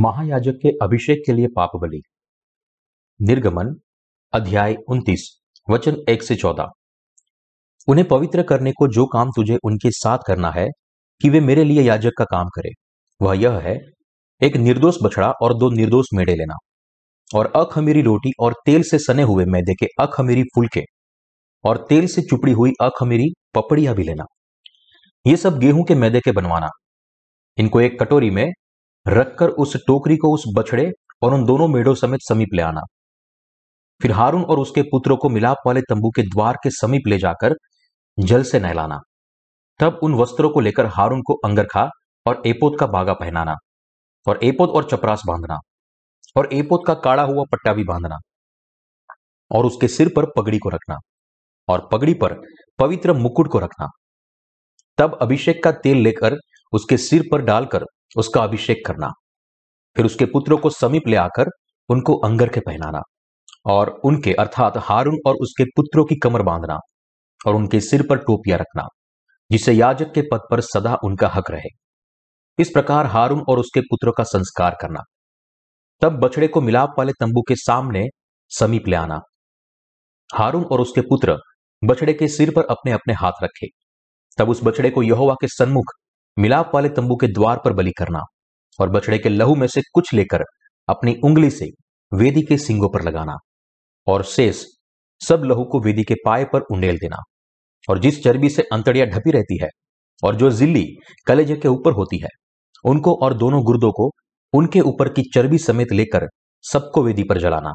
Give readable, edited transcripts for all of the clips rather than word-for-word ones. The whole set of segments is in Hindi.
महायाजक के अभिषेक के लिए पाप बलि। निर्गमन अध्याय 29 वचन 1 से 14। उन्हें पवित्र करने को जो काम तुझे उनके साथ करना है कि वे मेरे लिए याजक का काम करें, वह यह है, एक निर्दोष बछड़ा और 2 निर्दोष मेढ़े लेना, और अखमीरी रोटी और तेल से सने हुए मैदे के अखमीरी फुलके और तेल से चुपड़ी हुई अखमीरी पपड़िया भी लेना। ये सब गेहूं के मैदे के बनवाना। इनको एक कटोरी में रखकर उस टोकरी को उस बछड़े और उन दोनों मेढ़ों समेत समीप ले आना। फिर हारून और उसके पुत्रों को मिलाप वाले तंबू के द्वार के समीप ले जाकर जल से नहलाना। तब उन वस्त्रों को लेकर हारून को अंगरखा और एपोद का बागा पहनाना, और एपोद और चपरास बांधना, और एपोद का काढ़ा हुआ पट्टा भी बांधना, और उसके सिर पर पगड़ी को रखना, और पगड़ी पर पवित्र मुकुट को रखना। तब अभिषेक का तेल लेकर उसके सिर पर डालकर उसका अभिषेक करना। फिर उसके पुत्रों को समीप ले आकर उनको अंगरखे पहनाना, और उनके अर्थात हारून और उसके पुत्रों की कमर बांधना, और उनके सिर पर टोपियां रखना, जिससे याजक के पद पर सदा उनका हक रहे। इस प्रकार हारून और उसके पुत्रों का संस्कार करना। तब बछड़े को मिलाप वाले तंबू के सामने समीप ले आना। हारून और उसके पुत्र बछड़े के सिर पर अपने अपने हाथ रखे। तब उस बछड़े को यहोवा के सन्मुख मिलाप वाले तंबू के द्वार पर बलि करना, और बछड़े के लहू में से कुछ लेकर अपनी उंगली से वेदी के सींगों पर लगाना, और शेष सब लहू को वेदी के पाए पर उंडेल देना। और जिस चर्बी से अंतड़ियां ढपी रहती है और जो जिल्ली कलेजे के ऊपर होती है, उनको और दोनों गुर्दों को उनके ऊपर की चर्बी समेत लेकर सबको वेदी पर जलाना।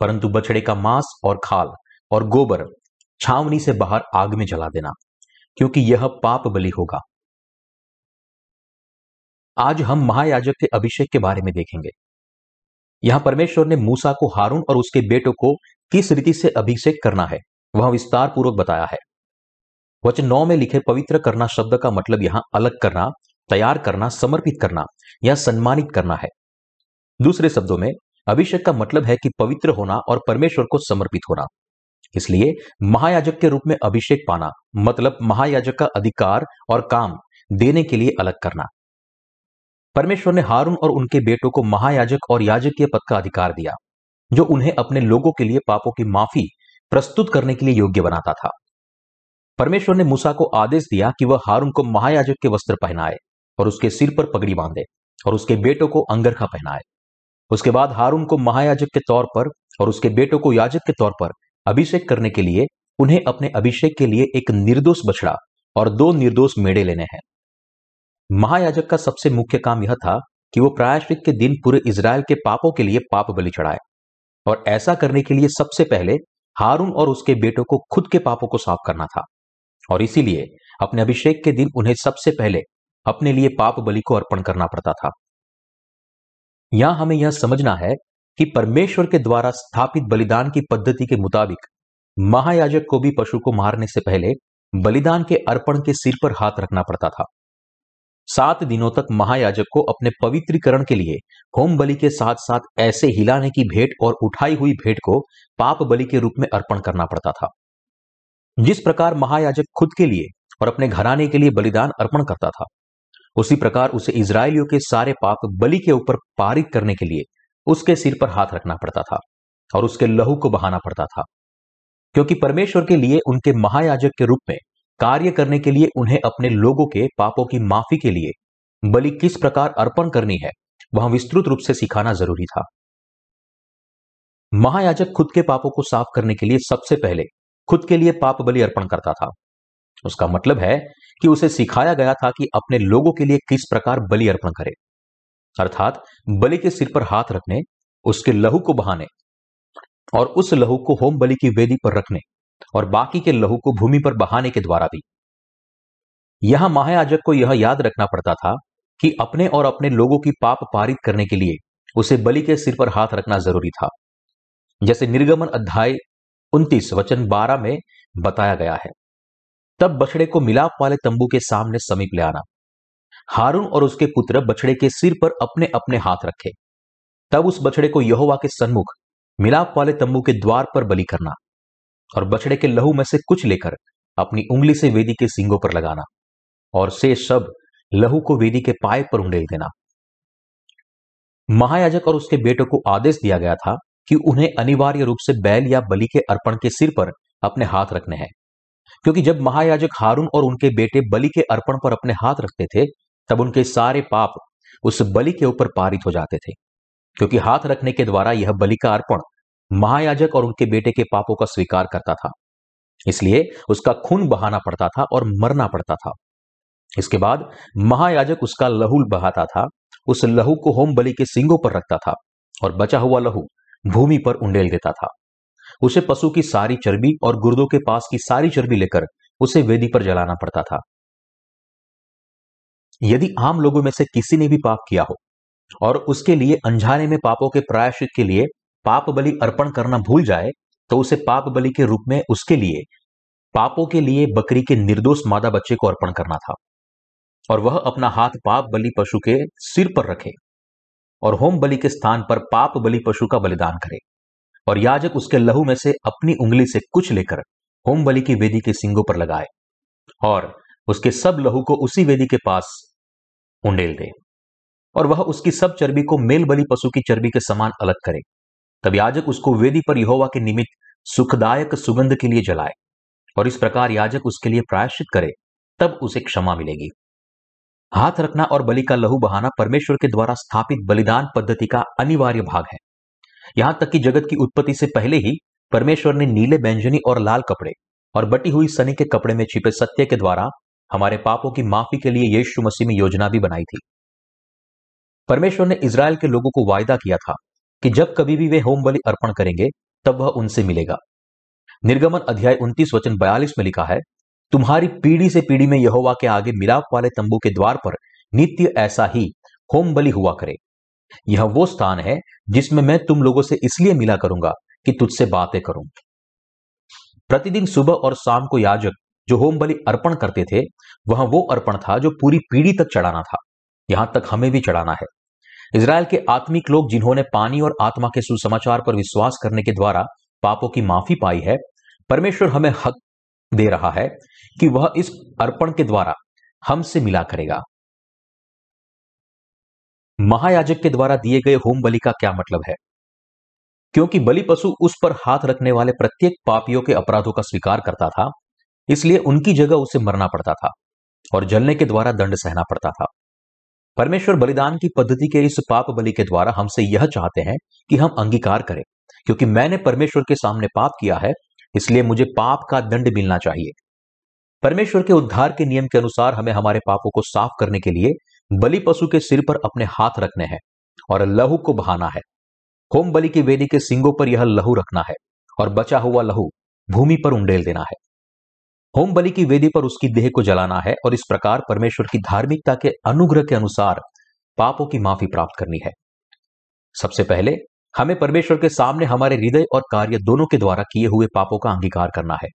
परंतु बछड़े का मांस और खाल और गोबर छावनी से बाहर आग में जला देना, क्योंकि यह पाप बलि होगा। आज हम महायाजक के अभिषेक के बारे में देखेंगे। यहां परमेश्वर ने मूसा को हारून और उसके बेटों को किस रीति से अभिषेक करना है वह विस्तार पूर्वक बताया है। वचन 9 में लिखे पवित्र करना शब्द का मतलब यहां अलग करना, तैयार करना, समर्पित करना या सम्मानित करना है। दूसरे शब्दों में अभिषेक का मतलब है कि पवित्र होना और परमेश्वर को समर्पित होना। इसलिए महायाजक के रूप में अभिषेक पाना मतलब महायाजक का अधिकार और काम देने के लिए अलग करना। परमेश्वर ने हारून और उनके बेटों को महायाजक और याजकीय पद का अधिकार दिया, जो उन्हें अपने लोगों के लिए पापों की माफी प्रस्तुत करने के लिए योग्य बनाता था। परमेश्वर ने मूसा को आदेश दिया कि वह हारून को महायाजक के वस्त्र पहनाए और उसके सिर पर पगड़ी बांधे और उसके बेटों को अंगरखा पहनाए। उसके बाद हारून को महायाजक के तौर पर और उसके बेटों को याजक के तौर पर अभिषेक करने के लिए उन्हें अपने अभिषेक के लिए एक निर्दोष बछड़ा और 2 निर्दोष मेढ़े लेने हैं। महायाजक का सबसे मुख्य काम यह था कि वो प्रायश्चित के दिन पूरे इजराइल के पापों के लिए पाप बलि चढ़ाए, और ऐसा करने के लिए सबसे पहले हारून और उसके बेटों को खुद के पापों को साफ करना था, और इसीलिए अपने अभिषेक के दिन उन्हें सबसे पहले अपने लिए पाप बलि को अर्पण करना पड़ता था। यहां हमें यह समझना है कि परमेश्वर के द्वारा स्थापित बलिदान की पद्धति के मुताबिक महायाजक को भी पशु को मारने से पहले बलिदान के अर्पण के सिर पर हाथ रखना पड़ता था। 7 दिनों तक महायाजक को अपने पवित्रीकरण के लिए होम बलि के साथ साथ ऐसे हिलाने की भेंट और उठाई हुई भेंट को पाप बलि के रूप में अर्पण करना पड़ता था। जिस प्रकार महायाजक खुद के लिए और अपने घराने के लिए बलिदान अर्पण करता था, उसी प्रकार उसे इजरायलियों के सारे पाप बलि के ऊपर पारित करने के लिए उसके सिर पर हाथ रखना पड़ता था और उसके लहू को बहाना पड़ता था, क्योंकि परमेश्वर के लिए उनके महायाजक के रूप में कार्य करने के लिए उन्हें अपने लोगों के पापों की माफी के लिए बलि किस प्रकार अर्पण करनी है वह विस्तृत रूप से सिखाना जरूरी था। महायाजक खुद के पापों को साफ करने के लिए सबसे पहले खुद के लिए पाप बलि अर्पण करता था। उसका मतलब है कि उसे सिखाया गया था कि अपने लोगों के लिए किस प्रकार बलि अर्पण करे, अर्थात बलि के सिर पर हाथ रखने, उसके लहू को बहाने और उस लहू को होम बलि की वेदी पर रखने और बाकी के लहू को भूमि पर बहाने के द्वारा भी। यहां महायाजक को यह याद रखना पड़ता था कि अपने और अपने लोगों की पाप पारित करने के लिए उसे बलि के सिर पर हाथ रखना जरूरी था, जैसे निर्गमन अध्याय 29 वचन 12 में बताया गया है। तब बछड़े को मिलाप वाले तंबू के सामने समीप ले आना। हारून और उसके पुत्र बछड़े के सिर पर अपने अपने हाथ रखे। तब उस बछड़े को यहोवा के सन्मुख मिलाप वाले तंबू के द्वार पर बलि करना, और बछड़े के लहू में से कुछ लेकर अपनी उंगली से वेदी के सींगों पर लगाना, और शेष सब लहू को वेदी के पाए पर उंडेल देना। महायाजक और उसके बेटों को आदेश दिया गया था कि उन्हें अनिवार्य रूप से बैल या बलि के अर्पण के सिर पर अपने हाथ रखने हैं, क्योंकि जब महायाजक हारून और उनके बेटे बलि के अर्पण पर अपने हाथ रखते थे तब उनके सारे पाप उस बलि के ऊपर पारित हो जाते थे, क्योंकि हाथ रखने के द्वारा यह बलि का अर्पण महायाजक और उनके बेटे के पापों का स्वीकार करता था, इसलिए उसका खून बहाना पड़ता था और मरना पड़ता था। इसके बाद महायाजक उसका लहू बहाता था, उस लहू को होम बलि के सींगों पर रखता था और बचा हुआ लहू भूमि पर उंडेल देता था। उसे पशु की सारी चर्बी और गुर्दों के पास की सारी चर्बी लेकर उसे वेदी पर जलाना पड़ता था। यदि आम लोगों में से किसी ने भी पाप किया हो और उसके लिए अनजाने में पापों के प्रायश्चित के लिए पाप बलि अर्पण करना भूल जाए, तो उसे पाप बलि के रूप में उसके लिए पापों के लिए बकरी के निर्दोष मादा बच्चे को अर्पण करना था, और वह अपना हाथ पाप बलि पशु के सिर पर रखे और होम बलि के स्थान पर पाप बलि पशु का बलिदान करे, और याजक उसके लहू में से अपनी उंगली से कुछ लेकर होम बलि की वेदी के सींगों पर लगाए और उसके सब लहू को उसी वेदी के पास उंडेल दे, और वह उसकी सब चर्बी को मेल बलि पशु की चर्बी के समान अलग करे। तब याजक उसको वेदी पर यहोवा के निमित्त सुखदायक सुगंध के लिए जलाए, और इस प्रकार याजक उसके लिए प्रायश्चित करे, तब उसे क्षमा मिलेगी। हाथ रखना और बलि का लहू बहाना परमेश्वर के द्वारा स्थापित बलिदान पद्धति का अनिवार्य भाग है। यहां तक कि जगत की उत्पत्ति से पहले ही परमेश्वर ने नीले बैंजनी और लाल कपड़े और बटी हुई सनी के कपड़े में छिपे सत्य के द्वारा हमारे पापों की माफी के लिए यीशु मसीह में योजना भी बनाई थी। परमेश्वर ने इजराइल के लोगों को वायदा किया था कि जब कभी भी वे होम बलि अर्पण करेंगे तब वह उनसे मिलेगा। निर्गमन अध्याय 29 वचन 42 में लिखा है, तुम्हारी पीढ़ी से पीढ़ी में यहोवा के आगे मिलाप वाले तंबू के द्वार पर नित्य ऐसा ही होम बलि हुआ करे। यह वो स्थान है जिसमें मैं तुम लोगों से इसलिए मिला करूंगा कि तुझसे बातें करूं। प्रतिदिन सुबह और शाम को याजक जो होम बलि अर्पण करते थे वह वो अर्पण था जो पूरी पीढ़ी तक चढ़ाना था। यहां तक हमें भी चढ़ाना है। इजराइल के आत्मिक लोग जिन्होंने पानी और आत्मा के सुसमाचार पर विश्वास करने के द्वारा पापों की माफी पाई है, परमेश्वर हमें हक दे रहा है कि वह इस अर्पण के द्वारा हमसे मिला करेगा। महायाजक के द्वारा दिए गए होम बलि का क्या मतलब है? क्योंकि बलि पशु उस पर हाथ रखने वाले प्रत्येक पापियों के अपराधों का स्वीकार करता था, इसलिए उनकी जगह उसे मरना पड़ता था और जलने के द्वारा दंड सहना पड़ता था। परमेश्वर बलिदान की पद्धति के इस पाप बलि के द्वारा हमसे यह चाहते हैं कि हम अंगीकार करें, क्योंकि मैंने परमेश्वर के सामने पाप किया है, इसलिए मुझे पाप का दंड मिलना चाहिए। परमेश्वर के उद्धार के नियम के अनुसार हमें हमारे पापों को साफ करने के लिए बलि पशु के सिर पर अपने हाथ रखने हैं और लहू को बहाना है। होम बलि की वेदी के सींगों पर यह लहू रखना है और बचा हुआ लहू भूमि पर उंडेल देना है। होम बलि की वेदी पर उसकी देह को जलाना है और इस प्रकार परमेश्वर की धार्मिकता के अनुग्रह के अनुसार पापों की माफी प्राप्त करनी है। सबसे पहले हमें परमेश्वर के सामने हमारे हृदय और कार्य दोनों के द्वारा किए हुए पापों का अंगीकार करना है,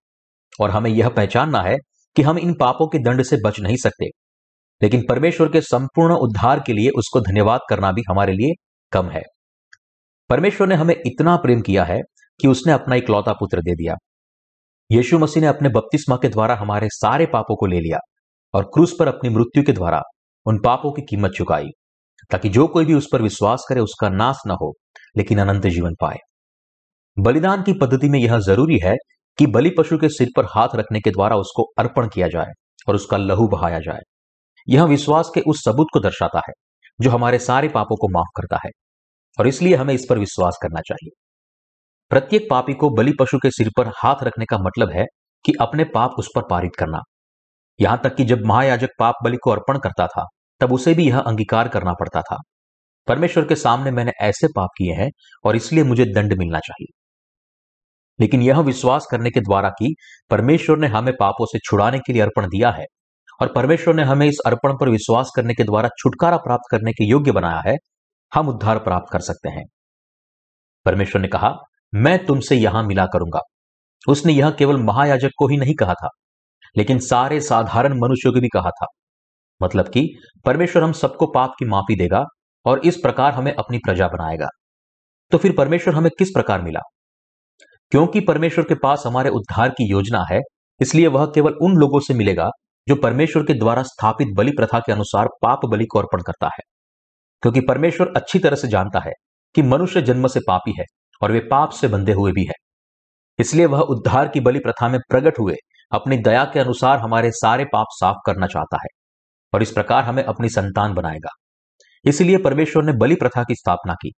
और हमें यह पहचानना है कि हम इन पापों के दंड से बच नहीं सकते, लेकिन परमेश्वर के संपूर्ण उद्धार के लिए उसको धन्यवाद करना भी हमारे लिए कम है। परमेश्वर ने हमें इतना प्रेम किया है कि उसने अपना इकलौता पुत्र दे दिया। यीशु मसीह ने अपने बपतिस्मा के द्वारा हमारे सारे पापों को ले लिया और क्रूस पर अपनी मृत्यु के द्वारा उन पापों की कीमत चुकाई, ताकि जो कोई भी उस पर विश्वास करे उसका नाश न हो लेकिन अनंत जीवन पाए। बलिदान की पद्धति में यह जरूरी है कि बलि पशु के सिर पर हाथ रखने के द्वारा उसको अर्पण किया जाए और उसका लहू बहाया जाए। यह विश्वास के उस सबूत को दर्शाता है जो हमारे सारे पापों को माफ करता है, और इसलिए हमें इस पर विश्वास करना चाहिए। प्रत्येक पापी को बलि पशु के सिर पर हाथ रखने का मतलब है कि अपने पाप उस पर पारित करना। यहां तक कि जब महायाजक पाप बलि को अर्पण करता था तब उसे भी यह अंगीकार करना पड़ता था, परमेश्वर के सामने मैंने ऐसे पाप किए हैं और इसलिए मुझे दंड मिलना चाहिए। लेकिन यह विश्वास करने के द्वारा कि परमेश्वर ने हमें पापों से छुड़ाने के लिए अर्पण दिया है और परमेश्वर ने हमें इस अर्पण पर विश्वास करने के द्वारा छुटकारा प्राप्त करने के योग्य बनाया है, हम उद्धार प्राप्त कर सकते हैं। परमेश्वर ने कहा, मैं तुमसे यहां मिला करूंगा। उसने यह केवल महायाजक को ही नहीं कहा था, लेकिन सारे साधारण मनुष्यों को भी कहा था। मतलब कि परमेश्वर हम सबको पाप की माफी देगा और इस प्रकार हमें अपनी प्रजा बनाएगा। तो फिर परमेश्वर हमें किस प्रकार मिला? क्योंकि परमेश्वर के पास हमारे उद्धार की योजना है, इसलिए वह केवल उन लोगों से मिलेगा जो परमेश्वर के द्वारा स्थापित बलि प्रथा के अनुसार पाप बलि को अर्पण करता है। क्योंकि परमेश्वर अच्छी तरह से जानता है कि मनुष्य जन्म से पापी है और वे पाप से बंधे हुए भी है। इसलिए वह उद्धार की बलि प्रथा में प्रकट हुए अपनी दया के अनुसार हमारे सारे पाप साफ करना चाहता है और इस प्रकार हमें अपनी संतान बनाएगा। इसलिए परमेश्वर ने बलि प्रथा की स्थापना की,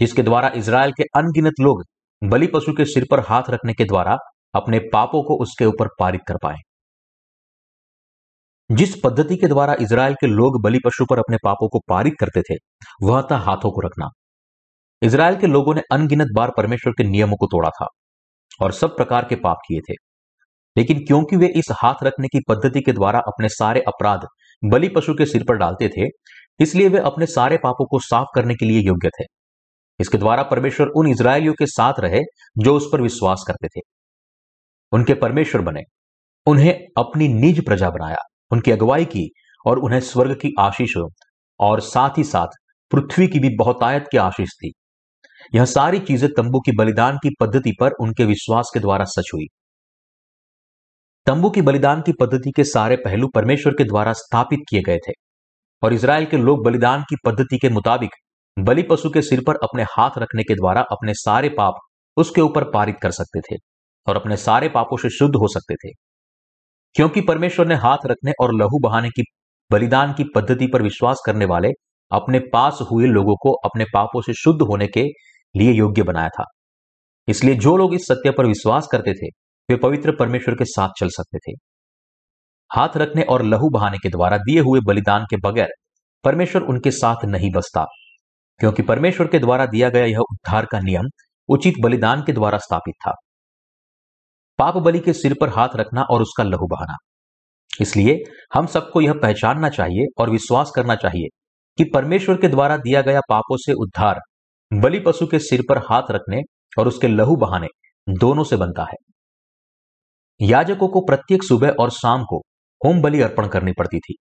जिसके द्वारा इजराइल के अनगिनत लोग बलि पशु के सिर पर हाथ रखने के द्वारा अपने पापों को उसके ऊपर पारित कर पाए। जिस पद्धति के द्वारा इजराइल के लोग बलि पशु पर अपने पापों को पारित करते थे वह था हाथों को रखना। इजराइल के लोगों ने अनगिनत बार परमेश्वर के नियमों को तोड़ा था और सब प्रकार के पाप किए थे, लेकिन क्योंकि वे इस हाथ रखने की पद्धति के द्वारा अपने सारे अपराध बलि पशु के सिर पर डालते थे, इसलिए वे अपने सारे पापों को साफ करने के लिए योग्य थे। इसके द्वारा परमेश्वर उन इजरायलियों के साथ रहे जो उस पर विश्वास करते थे, उनके परमेश्वर बने, उन्हें अपनी निज प्रजा बनाया, उनकी अगुवाई की और उन्हें स्वर्ग की आशीषों और साथ ही साथ पृथ्वी की भी बहुतायत की आशीष थी। यह सारी चीजें तंबू की बलिदान की पद्धति पर उनके विश्वास के द्वारा सच हुई। तंबू की बलिदान की पद्धति के सारे पहलू परमेश्वर के द्वारा स्थापित किए गए थे और इजराइल के लोग बलिदान की पद्धति के मुताबिक बलि पशु के सिर पर अपने हाथ रखने के द्वारा अपने सारे पाप उसके ऊपर पारित कर सकते थे और अपने सारे पापों से शुद्ध हो सकते थे। क्योंकि परमेश्वर ने हाथ रखने और लहू बहाने की बलिदान की पद्धति पर विश्वास करने वाले अपने पास हुए लोगों को अपने पापों से शुद्ध होने के लिए योग्य बनाया था। इसलिए जो लोग इस सत्य पर विश्वास करते थे वे पवित्र परमेश्वर के साथ चल सकते थे। हाथ रखने और लहू बहाने के द्वारा दिए हुए बलिदान के बगैर परमेश्वर उनके साथ नहीं बसता, क्योंकि परमेश्वर के द्वारा दिया गया यह उद्धार का नियम उचित बलिदान के द्वारा स्थापित था। पाप बलि के सिर पर हाथ रखना और उसका लहू बहाना। इसलिए हम सबको यह पहचानना चाहिए और विश्वास करना चाहिए कि परमेश्वर के द्वारा दिया गया पापों से उद्धार बलि पशु के सिर पर हाथ रखने और उसके लहू बहाने दोनों से बनता है। याजकों को प्रत्येक सुबह और शाम को होम बलि अर्पण करनी पड़ती थी।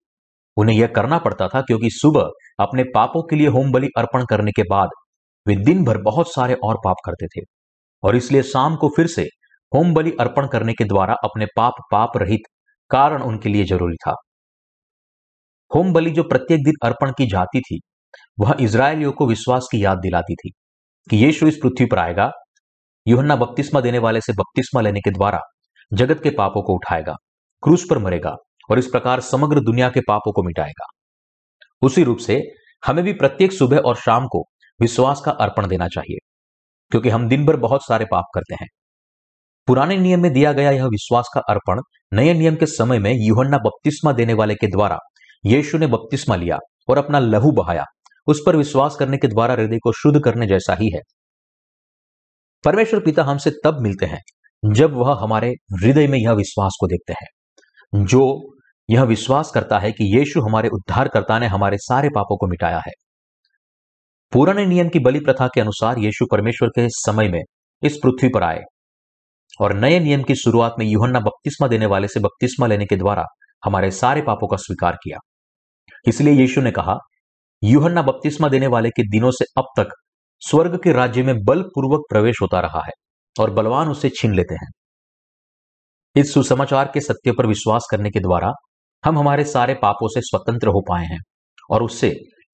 उन्हें यह करना पड़ता था क्योंकि सुबह अपने पापों के लिए होम बलि अर्पण करने के बाद वे दिन भर बहुत सारे और पाप करते थे और इसलिए शाम को फिर से होम बलि अर्पण करने के द्वारा अपने पाप रहित कारण उनके लिए जरूरी था। होम बलि जो प्रत्येक दिन अर्पण की जाती थी वह इजरायलियों को विश्वास की याद दिलाती थी कि यीशु इस पृथ्वी पर आएगा, यूहन्ना बपतिस्मा देने वाले से बपतिस्मा लेने के द्वारा जगत के पापों को उठाएगा, क्रूस पर मरेगा और इस प्रकार समग्र दुनिया के पापों को मिटाएगा। उसी रूप से हमें भी प्रत्येक सुबह और शाम को विश्वास का अर्पण देना चाहिए, क्योंकि हम दिन भर बहुत सारे पाप करते हैं। पुराने नियम में दिया गया यह विश्वास का अर्पण नए नियम के समय में यूहन्ना बपतिस्मा देने वाले के द्वारा यीशु ने बपतिस्मा लिया और अपना लहू बहाया उस पर विश्वास करने के द्वारा हृदय को शुद्ध करने जैसा ही है। परमेश्वर पिता हमसे तब मिलते हैं जब वह हमारे हृदय में यह विश्वास को देखते हैं जो यह विश्वास करता है कि यीशु हमारे उद्धारकर्ता ने हमारे सारे पापों को मिटाया है। पुराने नियम की बलि प्रथा के अनुसार यीशु परमेश्वर के समय में इस पृथ्वी पर आए और नए नियम की शुरुआत में यूहन्ना बपतिस्मा देने वाले से बपतिस्मा लेने के द्वारा हमारे सारे पापों का स्वीकार किया। इसलिए यीशु ने कहा, यूहन्ना बपतिस्मा देने वाले के दिनों से अब तक स्वर्ग के राज्य में बलपूर्वक प्रवेश होता रहा है और बलवान उसे छीन लेते हैं। इस सुसमाचार के सत्य पर विश्वास करने के द्वारा हम हमारे सारे पापों से स्वतंत्र हो पाए हैं और उससे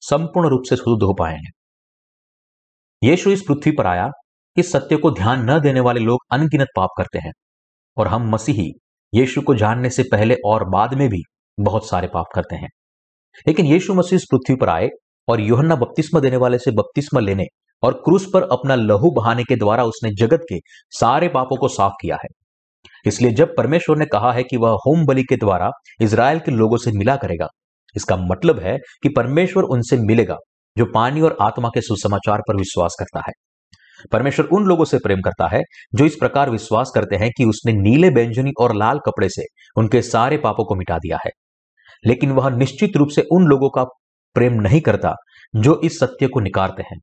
संपूर्ण रूप से शुद्ध हो पाए हैं। यीशु इस पृथ्वी पर आया। इस सत्य को ध्यान न देने वाले लोग अनगिनत पाप करते हैं और हम मसीही यीशु को जानने से पहले और बाद में भी बहुत सारे पाप करते हैं। लेकिन यीशु मसीह इस पृथ्वी पर आए और यूहन्ना बपतिस्मा देने वाले से बपतिस्मा लेने और क्रूस पर अपना लहू बहाने के द्वारा उसने जगत के सारे पापों को साफ किया है। इसलिए जब परमेश्वर ने कहा है कि वह होम बलि के द्वारा इजराइल के लोगों से मिला करेगा, इसका मतलब है कि परमेश्वर उनसे मिलेगा जो पानी और आत्मा के सुसमाचार पर विश्वास करता है। परमेश्वर उन लोगों से प्रेम करता है जो इस प्रकार विश्वास करते हैं कि उसने नीले, बैंगनी और लाल कपड़े से उनके सारे पापों को मिटा दिया है। लेकिन वह निश्चित रूप से उन लोगों का प्रेम नहीं करता जो इस सत्य को नकारते हैं।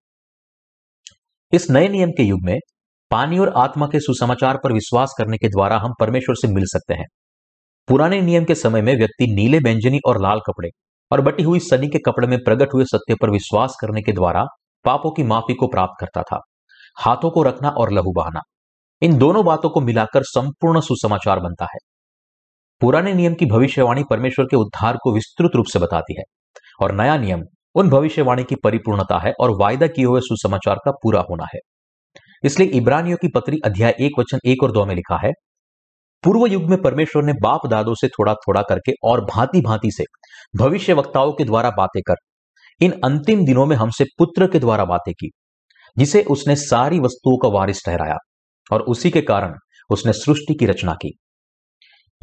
इस नए नियम के युग में पानी और आत्मा के सुसमाचार पर विश्वास करने के द्वारा हम परमेश्वर से मिल सकते हैं। पुराने नियम के समय में व्यक्ति नीले, बैंगनी और लाल कपड़े और बटी हुई सनी के कपड़े में प्रकट हुए सत्य पर विश्वास करने के द्वारा पापों की माफी को प्राप्त करता था। हाथों को रखना और लहू बहाना, इन दोनों बातों को मिलाकर संपूर्ण सुसमाचार बनता है। पुराने नियम की भविष्यवाणी परमेश्वर के उद्धार को विस्तृत रूप से बताती है और नया नियम उन भविष्यवाणी की परिपूर्णता है और वायदा किए हुए सुसमाचार का पूरा होना है। इसलिए इब्रानियों की पत्री अध्याय 1 वचन 1 और 2 में लिखा है, पूर्व युग में परमेश्वर ने बाप दादों से थोड़ा थोड़ा करके और भांति भांति से भविष्य वक्ताओं के द्वारा बातें कर इन अंतिम दिनों में हमसे पुत्र के द्वारा बातें की, जिसे उसने सारी वस्तुओं का वारिस ठहराया और उसी के कारण उसने सृष्टि की रचना की।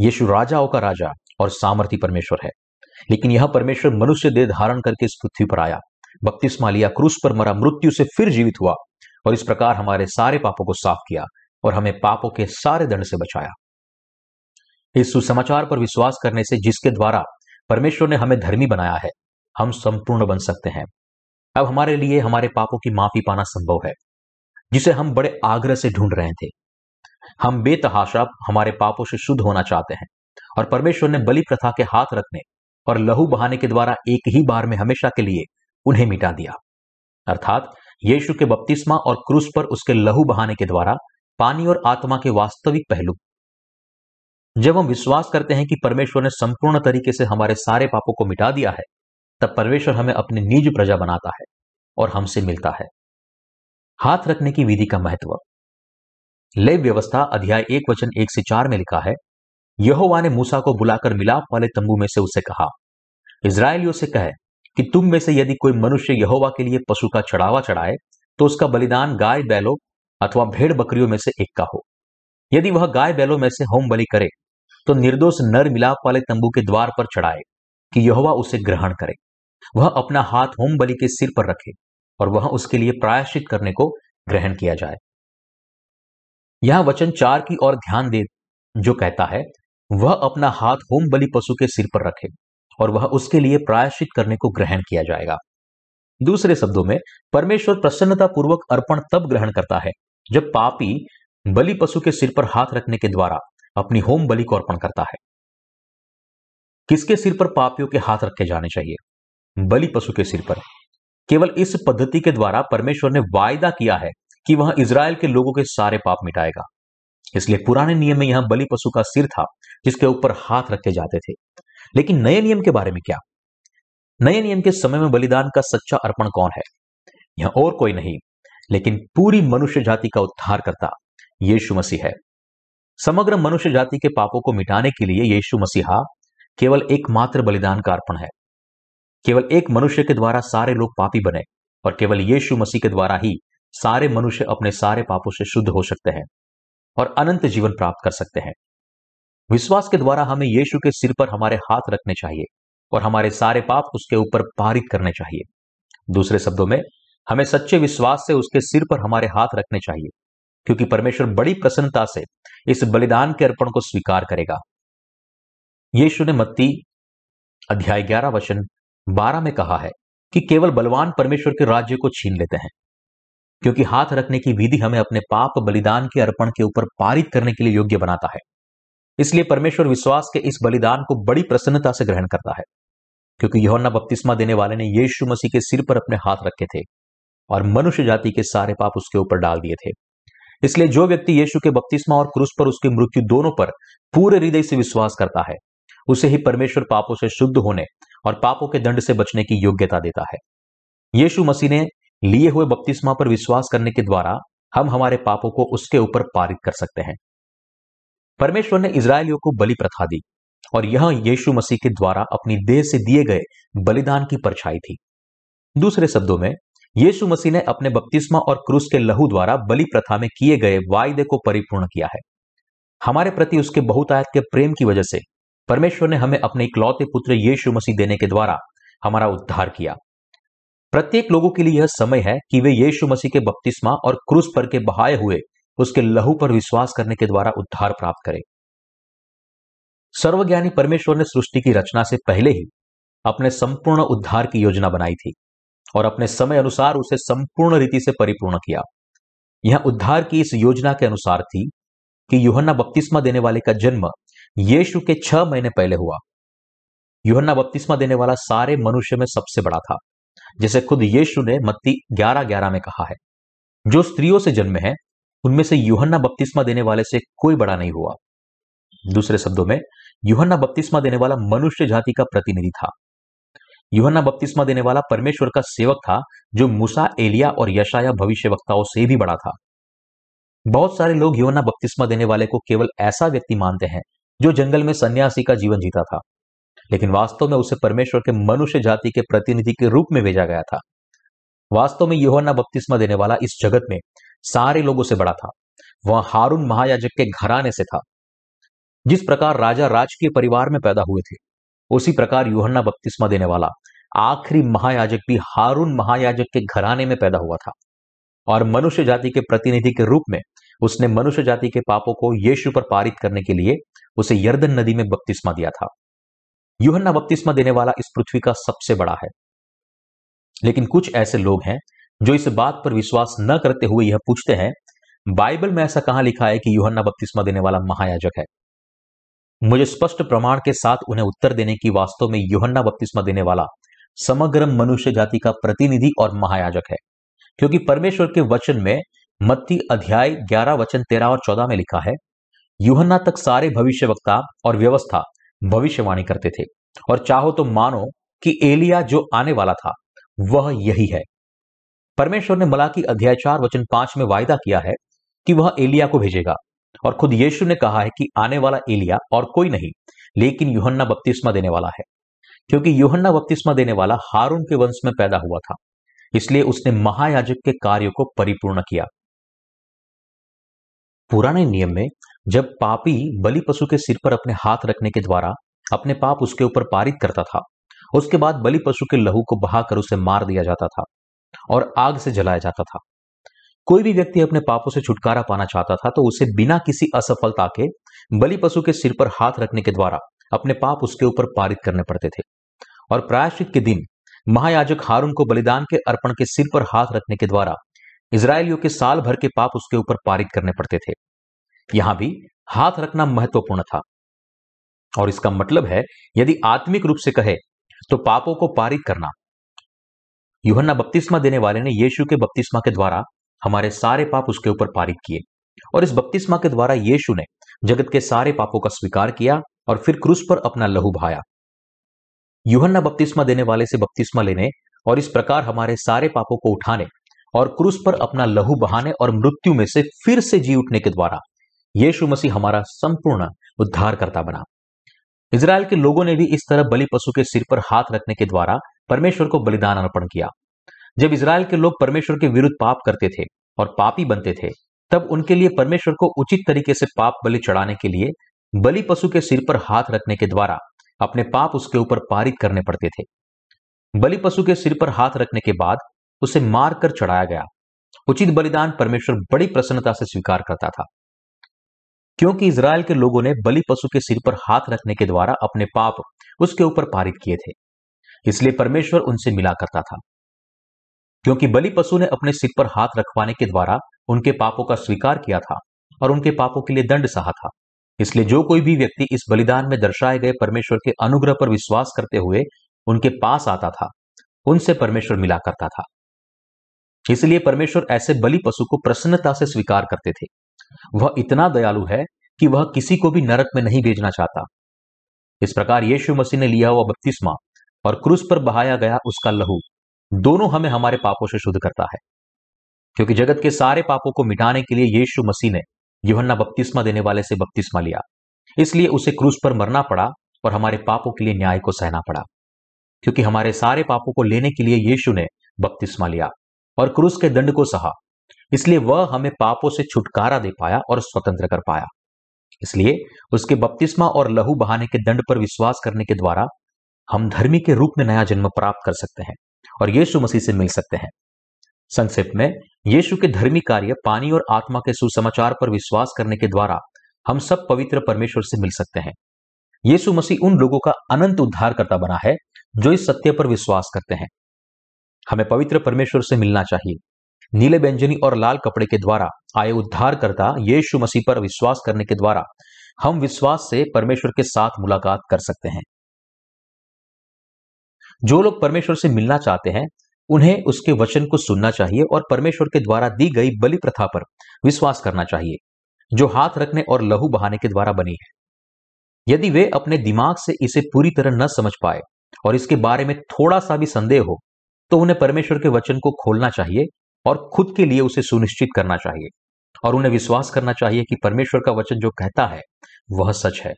यीशु राजाओं का राजा और सामर्थी परमेश्वर है, लेकिन यह परमेश्वर मनुष्य देह धारण करके इस पृथ्वी पर आया, बपतिस्मा लिया, क्रूस पर मरा, मृत्यु से फिर जीवित हुआ और इस प्रकार हमारे सारे पापों को साफ किया और हमें पापों के सारे दंड से बचाया। इस सुसमाचार पर विश्वास करने से, जिसके द्वारा परमेश्वर ने हमें धर्मी बनाया है, हम संपूर्ण बन सकते हैं। अब हमारे लिए हमारे पापों की माफी पाना संभव है, जिसे हम बड़े आग्रह से ढूंढ रहे थे। हम बेतहाशा हमारे पापों से शुद्ध होना चाहते हैं और परमेश्वर ने बलि प्रथा के हाथ रखने और लहू बहाने के द्वारा एक ही बार में हमेशा के लिए उन्हें मिटा दिया, अर्थात यीशु के बपतिस्मा और क्रूस पर उसके लहू बहाने के द्वारा पानी और आत्मा के वास्तविक पहलू। जब हम विश्वास करते हैं कि परमेश्वर ने संपूर्ण तरीके से हमारे सारे पापों को मिटा दिया है, तब परमेश्वर हमें अपनी निज प्रजा बनाता है और हमसे मिलता है। हाथ रखने की विधि का महत्व। लेव व्यवस्था अध्याय 1 वचन 1 से 4 में लिखा है, यहोवा ने मूसा को बुलाकर मिलाप वाले तंबू में से उसे कहा, इस्राएलियों से कहे कि तुम में से यदि कोई मनुष्य यहोवा के लिए पशु का चढ़ावा चढ़ाए तो उसका बलिदान गाय बैलों अथवा भेड़ बकरियों में से एक का हो। यदि वह गाय बैलों में से होम बलि करे तो निर्दोष नर मिलाप वाले तंबू के द्वार पर चढ़ाए कि यहोवा उसे ग्रहण करे। वह अपना हाथ होम बलि के सिर पर रखे और वह उसके लिए प्रायश्चित करने को ग्रहण किया जाए। यह वचन 4 की ओर ध्यान दे जो कहता है, वह अपना हाथ होम बलि पशु के सिर पर रखे और वह उसके लिए प्रायश्चित करने को ग्रहण किया जाएगा। दूसरे शब्दों में, परमेश्वर प्रसन्नता पूर्वक अर्पण तब ग्रहण करता है जब पापी बलि पशु के सिर पर हाथ रखने के द्वारा अपनी होम बलि को अर्पण करता है। किसके सिर पर पापियों के हाथ रखे जाने चाहिए? बलि पशु के सिर पर। केवल इस पद्धति के द्वारा परमेश्वर ने वायदा किया है कि वह इजराइल के लोगों के सारे पाप मिटाएगा। इसलिए पुराने नियम में यह बलि पशु का सिर था जिसके ऊपर हाथ रखे जाते थे। लेकिन नए नियम के बारे में क्या? नए नियम के समय में बलिदान का सच्चा अर्पण कौन है? यह और कोई नहीं, लेकिन पूरी मनुष्य जाति का उद्धार करता यीशु मसीह है। समग्र मनुष्य जाति के पापों को मिटाने के लिए यीशु मसीहा केवल एकमात्र बलिदान का अर्पण है। केवल एक मनुष्य के द्वारा सारे लोग पापी बने और केवल यीशु मसीह के द्वारा ही सारे मनुष्य अपने सारे पापों से शुद्ध हो सकते हैं और अनंत जीवन प्राप्त कर सकते हैं। विश्वास के द्वारा हमें यीशु के सिर पर हमारे हाथ रखने चाहिए और हमारे सारे पाप उसके ऊपर पारित करने चाहिए। दूसरे शब्दों में, हमें सच्चे विश्वास से उसके सिर पर हमारे हाथ रखने चाहिए, क्योंकि परमेश्वर बड़ी प्रसन्नता से इस बलिदान के अर्पण को स्वीकार करेगा। यीशु ने मत्ती अध्याय 11 वचन 12 में कहा है कि केवल बलवान परमेश्वर के राज्य को छीन लेते हैं, क्योंकि हाथ रखने की विधि हमें अपने पाप बलिदान के अर्पण के ऊपर पारित करने के लिए योग्य बनाता है। इसलिए परमेश्वर विश्वास के इस बलिदान को बड़ी प्रसन्नता से ग्रहण करता है, क्योंकि यूहन्ना बपतिस्मा देने वाले ने यीशु मसीह के सिर पर अपने हाथ रखे थे और मनुष्य जाति के सारे पाप उसके ऊपर डाल दिए थे। इसलिए जो व्यक्ति यीशु के बपतिस्मा और क्रूस पर उसकी मृत्यु दोनों पर पूरे हृदय से विश्वास करता है, उसे ही परमेश्वर पापों से शुद्ध होने और पापों के दंड से बचने की योग्यता देता है। यीशु मसीह ने लिए हुए बपतिस्मा पर विश्वास करने के द्वारा हम हमारे पापों को उसके ऊपर पारित कर सकते हैं। परमेश्वर ने इजरायलियों को बलि प्रथा दी और यह यीशु मसीह के द्वारा अपनी देह से दिए गए बलिदान की परछाई थी। दूसरे शब्दों में, यीशु मसीह ने अपने बपतिस्मा और क्रूस के लहू द्वारा बलि प्रथा में किए गए वायदे को परिपूर्ण किया है। हमारे प्रति उसके बहुतायत के प्रेम की वजह से परमेश्वर ने हमें अपने इकलौते पुत्र यीशु मसीह देने के द्वारा हमारा उद्धार किया। प्रत्येक लोगों के लिए यह समय है कि वे यीशु मसीह के बपतिस्मा और क्रूस पर के बहाए हुए उसके लहू पर विश्वास करने के द्वारा उद्धार प्राप्त करें। सर्वज्ञानी परमेश्वर ने सृष्टि की रचना से पहले ही अपने संपूर्ण उद्धार की योजना बनाई थी और अपने समय अनुसार उसे संपूर्ण रीति से परिपूर्ण किया। यह उद्धार की इस योजना के अनुसार थी कि यूहन्ना बपतिस्मा देने वाले का जन्म यीशु के 6 महीने पहले हुआ। यूहन्ना बपतिस्मा देने वाला सारे मनुष्य में सबसे बड़ा था, जैसे खुद यीशु ने मत्ती 11:11 में कहा है। जो स्त्रियों से जन्मे हैं उनमें से यूहन्ना बपतिस्मा देने वाले से कोई बड़ा नहीं हुआ। दूसरे शब्दों में, यूहन्ना बपतिस्मा देने वाला मनुष्य जाति का प्रतिनिधि था। यूहन्ना बपतिस्मा देने वाला परमेश्वर का सेवक था जो मूसा, एलिया और यशाया भविष्यवक्ताओं से भी बड़ा था। बहुत सारे लोग यूहन्ना बपतिस्मा देने वाले को केवल ऐसा व्यक्ति मानते हैं जो जंगल में सन्यासी का जीवन जीता था, लेकिन वास्तव में उसे परमेश्वर के मनुष्य जाति के प्रतिनिधि के रूप में भेजा गया था। वास्तव में यूहन्ना बपतिस्मा देने वाला इस जगत में सारे लोगों से बड़ा था। वह हारून महायाजक के घराने से था। जिस प्रकार राजा राजकीय परिवार में पैदा हुए थे, उसी प्रकार यूहन्ना बपतिस्मा देने वाला आखिरी महायाजक भी हारून महायाजक के घराने में पैदा हुआ था, और मनुष्य जाति के प्रतिनिधि के रूप में उसने मनुष्य जाति के पापों को यीशु पर पारित करने के लिए उसे यर्दन नदी में बपतिस्मा दिया था। यूहन्ना बपतिस्मा देने वाला इस पृथ्वी का सबसे बड़ा है, लेकिन कुछ ऐसे लोग हैं जो इस बात पर विश्वास न करते हुए यह पूछते हैं, बाइबल में ऐसा कहां लिखा है कि यूहन्ना बपतिस्मा देने वाला महायाजक है? मुझे स्पष्ट प्रमाण के साथ उन्हें उत्तर देने की वास्तव में यूहन्ना बपतिस्मा देने वाला समग्र मनुष्य जाति का प्रतिनिधि और महायाजक है, क्योंकि परमेश्वर के वचन में मत्ती अध्याय 11 वचन 13 और 14 में लिखा है, यूहन्ना तक सारे भविष्यवक्ता और व्यवस्था भविष्यवाणी करते थे, और चाहो तो मानो कि एलिया जो आने वाला था वह यही है। परमेश्वर ने मलाकी अध्याय 4 वचन 5 में वायदा किया है कि वह एलिया को भेजेगा, और खुद यीशु ने कहा है कि आने वाला एलिया और कोई नहीं लेकिन यूहन्ना बपतिस्मा देने वाला है, क्योंकि यूहन्ना बपतिस्मा देने वाला हारून के वंश में पैदा हुआ था, इसलिए उसने महायाजक के कार्यों को परिपूर्ण किया। पुराने नियम में जब पापी बलि पशु के सिर पर अपने हाथ रखने के द्वारा अपने पाप उसके ऊपर पारित करता था, उसके बाद बलि पशु के लहू को बहाकर उसे मार दिया जाता था और आग से जलाया जाता था। कोई भी व्यक्ति अपने पापों से छुटकारा पाना चाहता था तो उसे बिना किसी असफलता के बलि पशु के सिर पर हाथ रखने के द्वारा अपने पाप उसके ऊपर पारित करने पड़ते थे, और प्रायश्चित के दिन महायाजक हारून को बलिदान के अर्पण के सिर पर हाथ रखने के द्वारा इजरायलियों के साल भर के पाप उसके ऊपर पारित करने पड़ते थे। यहां भी हाथ रखना महत्वपूर्ण था, और इसका मतलब है यदि आत्मिक रूप से कहे तो पापों को पारित करना। यूहन्ना बपतिस्मा देने वाले ने यीशु के बपतिस्मा के द्वारा हमारे सारे पाप उसके ऊपर पारित किए, और इस बपतिस्मा के द्वारा यीशु ने जगत के सारे पापों का स्वीकार किया और फिर क्रूस पर अपना लहू बहाया। यूहन्ना बपतिस्मा देने वाले से बपतिस्मा लेने और इस प्रकार हमारे सारे पापों को उठाने और क्रूस पर अपना लहू बहाने और मृत्यु में से फिर से जी उठने के द्वारा यीशु मसीह हमारा संपूर्ण उद्धारकर्ता बना। इजराइल के लोगों ने भी इस तरह बलि पशु के सिर पर हाथ रखने के द्वारा परमेश्वर को बलिदान अर्पण किया। जब इजराइल के लोग परमेश्वर के विरुद्ध पाप करते थे और पापी बनते थे, तब उनके लिए परमेश्वर को उचित तरीके से पाप बलि चढ़ाने के लिए बलि पशु के सिर पर हाथ रखने के द्वारा अपने पाप उसके ऊपर पारित करने पड़ते थे। बलि पशु के सिर पर हाथ रखने के बाद उसे मार कर चढ़ाया गया। उचित बलिदान परमेश्वर बड़ी प्रसन्नता से स्वीकार करता था, क्योंकि इजराइल के लोगों ने बलि पशु के सिर पर हाथ रखने के द्वारा अपने पाप उसके ऊपर पारित किए थे, इसलिए परमेश्वर उनसे मिला करता था। क्योंकि बलि पशु ने अपने सिर पर हाथ रखवाने के द्वारा उनके पापों का स्वीकार किया था और उनके पापों के लिए दंड सहा था, इसलिए जो कोई भी व्यक्ति इस बलिदान में दर्शाए गए परमेश्वर के अनुग्रह पर विश्वास करते हुए उनके पास आता था, उनसे परमेश्वर मिला करता था। इसलिए परमेश्वर ऐसे बलि पशु को प्रसन्नता से स्वीकार करते थे। वह इतना दयालु है कि वह किसी को भी नरक में नहीं भेजना चाहता। इस प्रकार यीशु मसीह ने लिया हुआ बपतिस्मा और क्रूस पर बहाया गया उसका लहू दोनों हमें हमारे पापों से शुद्ध करता है, क्योंकि जगत के सारे पापों को मिटाने के लिए यीशु मसीह ने यूहन्ना बपतिस्मा देने वाले से बपतिस्मा लिया, इसलिए उसे क्रूस पर मरना पड़ा और हमारे पापों के लिए न्याय को सहना पड़ा। क्योंकि हमारे सारे पापों को लेने के लिए यीशु ने बपतिस्मा लिया और क्रूस के दंड को सहा, इसलिए वह हमें पापों से छुटकारा दे पाया और स्वतंत्र कर पाया। इसलिए उसके बपतिस्मा और लहू बहाने के दंड पर विश्वास करने के द्वारा हम धर्मी के रूप में नया जन्म प्राप्त कर सकते हैं और यीशु मसीह से मिल सकते हैं। संक्षिप्त में, यीशु के धर्मी कार्य पानी और आत्मा के सुसमाचार पर विश्वास करने के द्वारा हम सब पवित्र परमेश्वर से मिल सकते हैं। यीशु मसीह उन लोगों का अनंत उद्धारकर्ता बना है जो इस सत्य पर विश्वास करते हैं। हमें पवित्र परमेश्वर से मिलना चाहिए। नीले बैंजनी और लाल कपड़े के द्वारा आए उद्धारकर्ता यीशु मसीह पर विश्वास करने के द्वारा हम विश्वास से परमेश्वर के साथ मुलाकात कर सकते हैं। जो लोग परमेश्वर से मिलना चाहते हैं उन्हें उसके वचन को सुनना चाहिए और परमेश्वर के द्वारा दी गई बलि प्रथा पर विश्वास करना चाहिए जो हाथ रखने और लहू बहाने के द्वारा बनी है। यदि वे अपने दिमाग से इसे पूरी तरह न समझ पाए और इसके बारे में थोड़ा सा भी संदेह हो तो उन्हें परमेश्वर के वचन को खोलना चाहिए और खुद के लिए उसे सुनिश्चित करना चाहिए, और उन्हें विश्वास करना चाहिए कि परमेश्वर का वचन जो कहता है वह सच है।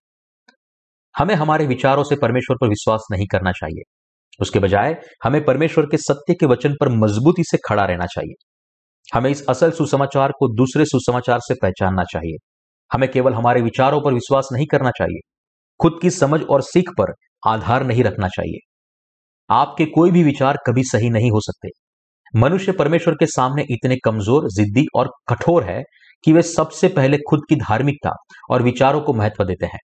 हमें हमारे विचारों से परमेश्वर पर विश्वास नहीं करना चाहिए, उसके बजाय हमें परमेश्वर के सत्य के वचन पर मजबूती से खड़ा रहना चाहिए। हमें इस असल सुसमाचार को दूसरे सुसमाचार से पहचानना चाहिए। हमें केवल हमारे विचारों पर विश्वास नहीं करना चाहिए, खुद की समझ और सीख पर आधार नहीं रखना चाहिए। आपके कोई भी विचार कभी सही नहीं हो सकते। मनुष्य परमेश्वर के सामने इतने कमजोर, जिद्दी और कठोर है कि वे सबसे पहले खुद की धार्मिकता और विचारों को महत्व देते हैं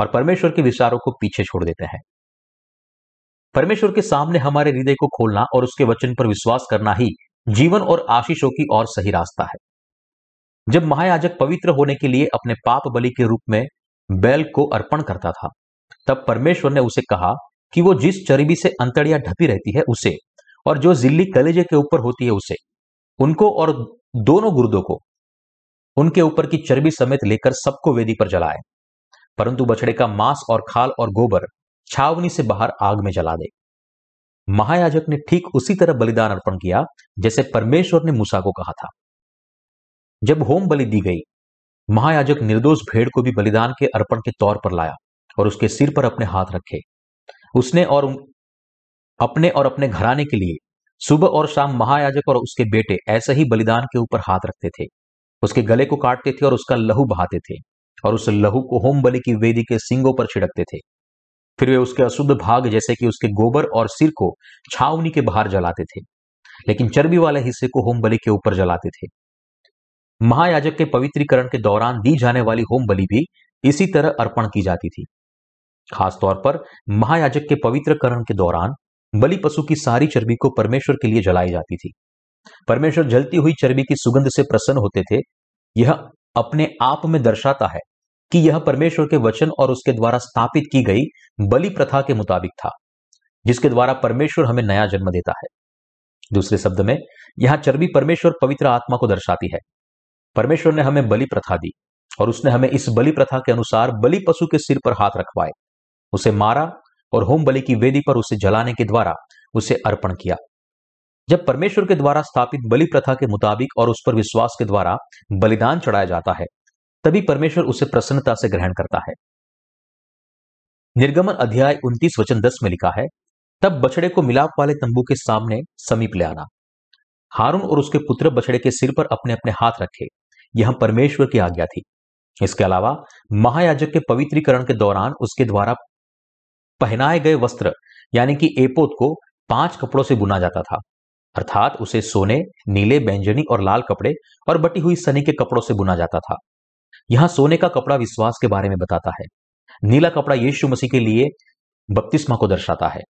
और परमेश्वर के विचारों को पीछे छोड़ देते हैं। परमेश्वर के सामने हमारे हृदय को खोलना और उसके वचन पर विश्वास करना ही जीवन और आशीषों की और सही रास्ता है। जब महायाजक पवित्र होने के लिए अपने पाप बलि के रूप में बैल को अर्पण करता था, तब परमेश्वर ने उसे कहा कि वो जिस चर्बी से अंतड़ियां ढपी रहती है उसे, और जो जिल्ली कलेजे के ऊपर होती है उसे, उनको और दोनों गुर्दों को उनके ऊपर की चर्बी समेत लेकर सबको वेदी पर जलाए, परंतु बछड़े का मांस और खाल और गोबर छावनी से बाहर आग में जला दे। महायाजक ने ठीक उसी तरह बलिदान अर्पण किया जैसे परमेश्वर ने मूसा को कहा था। जब होम बलि दी गई, महायाजक निर्दोष भेड़ को भी बलिदान के अर्पण के तौर पर लाया और उसके सिर पर अपने हाथ रखे। उसने और अपने घराने के लिए सुबह और शाम महायाजक और उसके बेटे ऐसे ही बलिदान के ऊपर हाथ रखते थे, उसके गले को काटते थे और उसका लहू बहाते थे और उस लहू को होम बलि की वेदी के सींगों पर छिड़कते थे। फिर वे उसके अशुद्ध भाग जैसे कि उसके गोबर और सिर को छावनी के बाहर जलाते थे, लेकिन चर्बी वाले हिस्से को होम बलि के ऊपर जलाते थे। महायाजक के पवित्रीकरण के दौरान दी जाने वाली होम बलि भी इसी तरह अर्पण की जाती थी। खासतौर पर महायाजक के पवित्रकरण के दौरान बलि पशु की सारी चर्बी को परमेश्वर के लिए जलाई जाती थी। परमेश्वर जलती हुई चर्बी की सुगंध से प्रसन्न होते थे। यह अपने आप में दर्शाता है कि यह परमेश्वर के वचन और उसके द्वारा स्थापित की गई बलि प्रथा के मुताबिक था, जिसके द्वारा परमेश्वर हमें नया जन्म देता है। दूसरे शब्द में, यहां चर्बी परमेश्वर पवित्र आत्मा को दर्शाती है। परमेश्वर ने हमें बलि प्रथा दी और उसने हमें इस बलि प्रथा के अनुसार बलि पशु के सिर पर हाथ रखवाए, उसे मारा और होम बलि की वेदी पर उसे जलाने के द्वारा उसे अर्पण किया। जब परमेश्वर के द्वारा स्थापित बलि प्रथा के मुताबिक और उस पर विश्वास के द्वारा बलिदान चढ़ाया जाता है, तभी परमेश्वर उसे प्रसन्नता से ग्रहण करता है। निर्गमन अध्याय 29 वचन 10 में लिखा है, तब बछड़े को मिलाप वाले तंबू के सामने समीप ले आना। हारून और उसके पुत्र बछड़े के सिर पर अपने अपने हाथ रखे। यह परमेश्वर की आज्ञा थी। इसके अलावा महायाजक के पवित्रीकरण के दौरान उसके द्वारा पहनाए गए वस्त्र यानी कि एपोद को 5 कपड़ों से बुना जाता था, अर्थात उसे सोने, नीले, बैंगनी और लाल कपड़े और बटी हुई सनी के कपड़ों से बुना जाता था। यहाँ सोने का कपड़ा विश्वास के बारे में बताता है। नीला कपड़ा यीशु मसीह के लिए बपतिस्मा को दर्शाता है,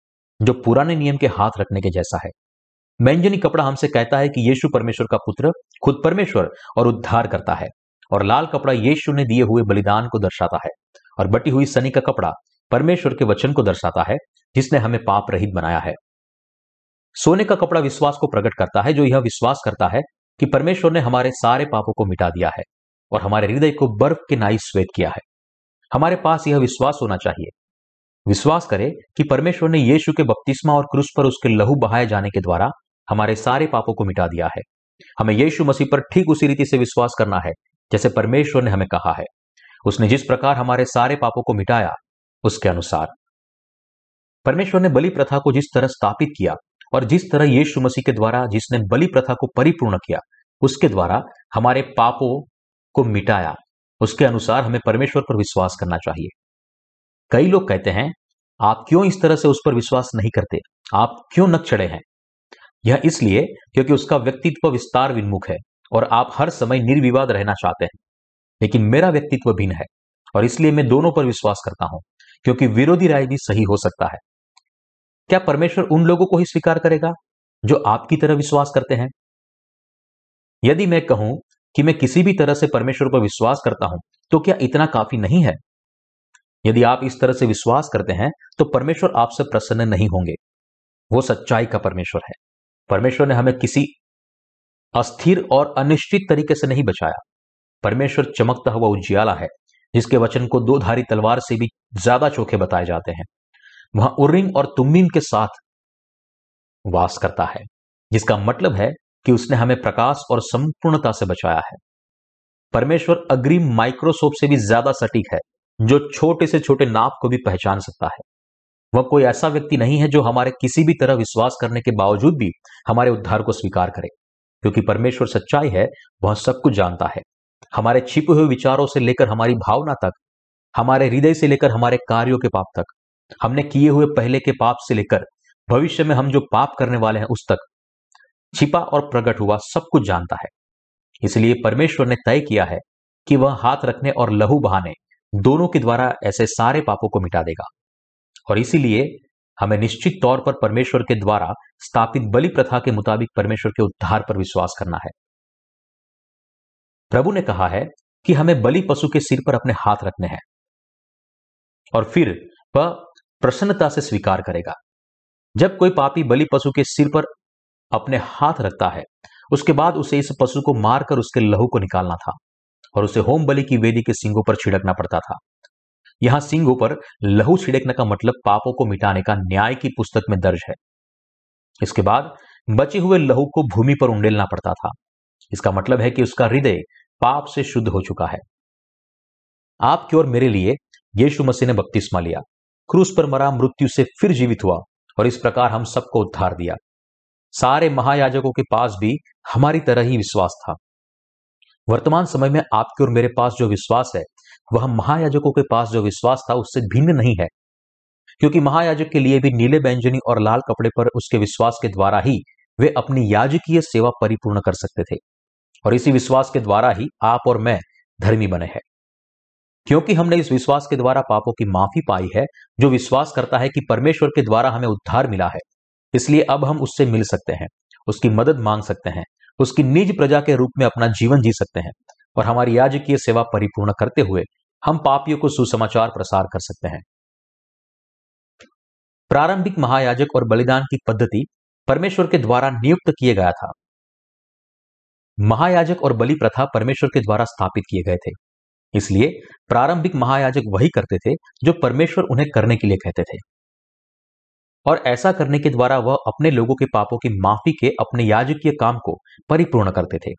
जो पुराने नियम के हाथ रखने के जैसा है। बैंगनी कपड़ा हमसे कहता है कि यीशु परमेश्वर का पुत्र, खुद परमेश्वर और उद्धार करता है, और लाल कपड़ा यीशु ने दिए हुए बलिदान को दर्शाता है, और बटी हुई सनी का कपड़ा परमेश्वर के वचन को दर्शाता है, जिसने हमें पाप रहित बनाया है। सोने का कपड़ा विश्वास को प्रकट करता है, जो यह विश्वास करता है कि परमेश्वर ने हमारे सारे पापों को मिटा दिया है और हमारे हृदय को बर्फ के नाई श्वेत किया है। हमारे पास यह विश्वास होना चाहिए। विश्वास करें कि परमेश्वर ने यीशु के बपतिस्मा और क्रूस पर उसके लहू बहाए जाने के द्वारा हमारे सारे पापों को मिटा दिया है। हमें यीशु मसीह पर ठीक उसी रीति से विश्वास करना है जैसे परमेश्वर ने हमें कहा है। उसने जिस प्रकार हमारे सारे पापों को मिटाया, उसके अनुसार परमेश्वर ने बलि प्रथा को जिस तरह स्थापित किया और जिस तरह यीशु मसीह के द्वारा जिसने बलि प्रथा को परिपूर्ण किया, उसके द्वारा हमारे पापों को मिटाया, उसके अनुसार हमें परमेश्वर पर विश्वास करना चाहिए। कई लोग कहते हैं, आप क्यों इस तरह से उस पर विश्वास नहीं करते? आप क्यों नक चढ़े हैं? यह इसलिए क्योंकि उसका व्यक्तित्व विस्तार विन्मुख है और आप हर समय निर्विवाद रहना चाहते हैं। लेकिन मेरा व्यक्तित्व भिन्न है और इसलिए मैं दोनों पर विश्वास करता हूं, क्योंकि विरोधी राय भी सही हो सकता है। क्या परमेश्वर उन लोगों को ही स्वीकार करेगा जो आपकी तरह विश्वास करते हैं? यदि मैं कहूं कि मैं किसी भी तरह से परमेश्वर पर विश्वास करता हूं, तो क्या इतना काफी नहीं है? यदि आप इस तरह से विश्वास करते हैं तो परमेश्वर आपसे प्रसन्न नहीं होंगे। वो सच्चाई का परमेश्वर है। परमेश्वर ने हमें किसी अस्थिर और अनिश्चित तरीके से नहीं बचाया। परमेश्वर चमकता हुआ उज्याला है, जिसके वचन को 2 धारी तलवार से भी ज्यादा चोखे बताए जाते हैं। वहां उर्रीम और तुम्मीम के साथ वास करता है, जिसका मतलब है कि उसने हमें प्रकाश और संपूर्णता से बचाया है। परमेश्वर अग्रिम माइक्रोस्कोप से भी ज्यादा सटीक है, जो छोटे से छोटे नाप को भी पहचान सकता है। वह कोई ऐसा व्यक्ति नहीं है जो हमारे किसी भी तरह विश्वास करने के बावजूद भी हमारे उद्धार को स्वीकार करे, क्योंकि परमेश्वर सच्चाई है, वह सब कुछ जानता है। हमारे छिपे हुए विचारों से लेकर हमारी भावना तक, हमारे हृदय से लेकर हमारे कार्यों के पाप तक, हमने किए हुए पहले के पाप से लेकर भविष्य में हम जो पाप करने वाले हैं उस तक, छिपा और प्रकट हुआ सब कुछ जानता है। इसलिए परमेश्वर ने तय किया है कि वह हाथ रखने और लहू बहाने दोनों के द्वारा ऐसे सारे पापों को मिटा देगा, और इसीलिए हमें निश्चित तौर पर परमेश्वर के द्वारा स्थापित बलि प्रथा के मुताबिक परमेश्वर के उद्धार पर विश्वास करना है। प्रभु ने कहा है कि हमें बलि पशु के सिर पर अपने हाथ रखने हैं और फिर वह प्रसन्नता से स्वीकार करेगा। जब कोई पापी बलि पशु के सिर पर अपने हाथ रखता है, उसके बाद उसे इस पशु को मारकर उसके लहू को निकालना था और उसे होम बलि की वेदी के सींगों पर छिड़कना पड़ता था। यहां सींगों पर लहू छिड़कने का मतलब पापों को मिटाने का न्याय की पुस्तक में दर्ज है। इसके बाद बचे हुए लहू को भूमि पर उंडेलना पड़ता था। इसका मतलब है कि उसका हृदय पाप से शुद्ध हो चुका है। आपके और मेरे लिए यीशु मसीह ने बपतिस्मा लिया, क्रूस पर मरा, मृत्यु से फिर जीवित हुआ और इस प्रकार हम सबको उद्धार दिया। सारे महायाजकों के पास भी हमारी तरह ही विश्वास था। वर्तमान समय में आपके और मेरे पास जो विश्वास है वह महायाजकों के पास जो विश्वास था उससे भिन्न नहीं है, क्योंकि महायाजक के लिए भी नीले बैंजनी और लाल कपड़े पर उसके विश्वास के द्वारा ही वे अपनी याजकीय सेवा परिपूर्ण कर सकते थे, और इसी विश्वास के द्वारा ही आप और मैं धर्मी बने हैं। क्योंकि हमने इस विश्वास के द्वारा पापों की माफी पाई है, जो विश्वास करता है कि परमेश्वर के द्वारा हमें उद्धार मिला है, इसलिए अब हम उससे मिल सकते हैं, उसकी मदद मांग सकते हैं, उसकी निज प्रजा के रूप में अपना जीवन जी सकते हैं और हमारी याजकीय सेवा परिपूर्ण करते हुए हम पापियों को सुसमाचार प्रसार कर सकते हैं। प्रारंभिक महायाजक और बलिदान की पद्धति परमेश्वर के द्वारा नियुक्त किए गया था। महायाजक और बलि प्रथा परमेश्वर के द्वारा स्थापित किए गए थे, इसलिए प्रारंभिक महायाजक वही करते थे जो परमेश्वर उन्हें करने के लिए कहते थे, और ऐसा करने के द्वारा वह अपने लोगों के पापों की माफी के अपने याजकीय काम को परिपूर्ण करते थे।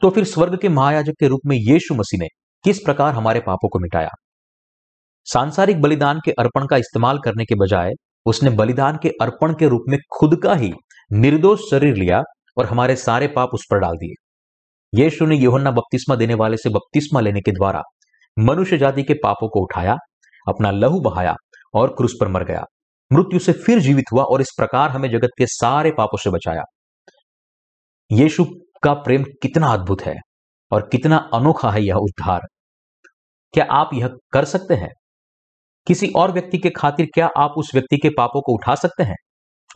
तो फिर स्वर्ग के महायाजक के रूप में यीशु मसीह ने किस प्रकार हमारे पापों को मिटाया? सांसारिक बलिदान के अर्पण का इस्तेमाल करने के बजाय उसने बलिदान के अर्पण के रूप में खुद का ही निर्दोष शरीर लिया और हमारे सारे पाप उस पर डाल दिए। यीशु ने यूहन्ना बपतिस्मा देने वाले से बपतिस्मा लेने के द्वारा मनुष्य जाति के पापों को उठाया, अपना लहू बहाया और क्रूस पर मर गया, मृत्यु से फिर जीवित हुआ और इस प्रकार हमें जगत के सारे पापों से बचाया। यीशु का प्रेम कितना अद्भुत है और कितना अनोखा है यह उद्धार। क्या आप यह कर सकते हैं? किसी और व्यक्ति के खातिर क्या आप उस व्यक्ति के पापों को उठा सकते हैं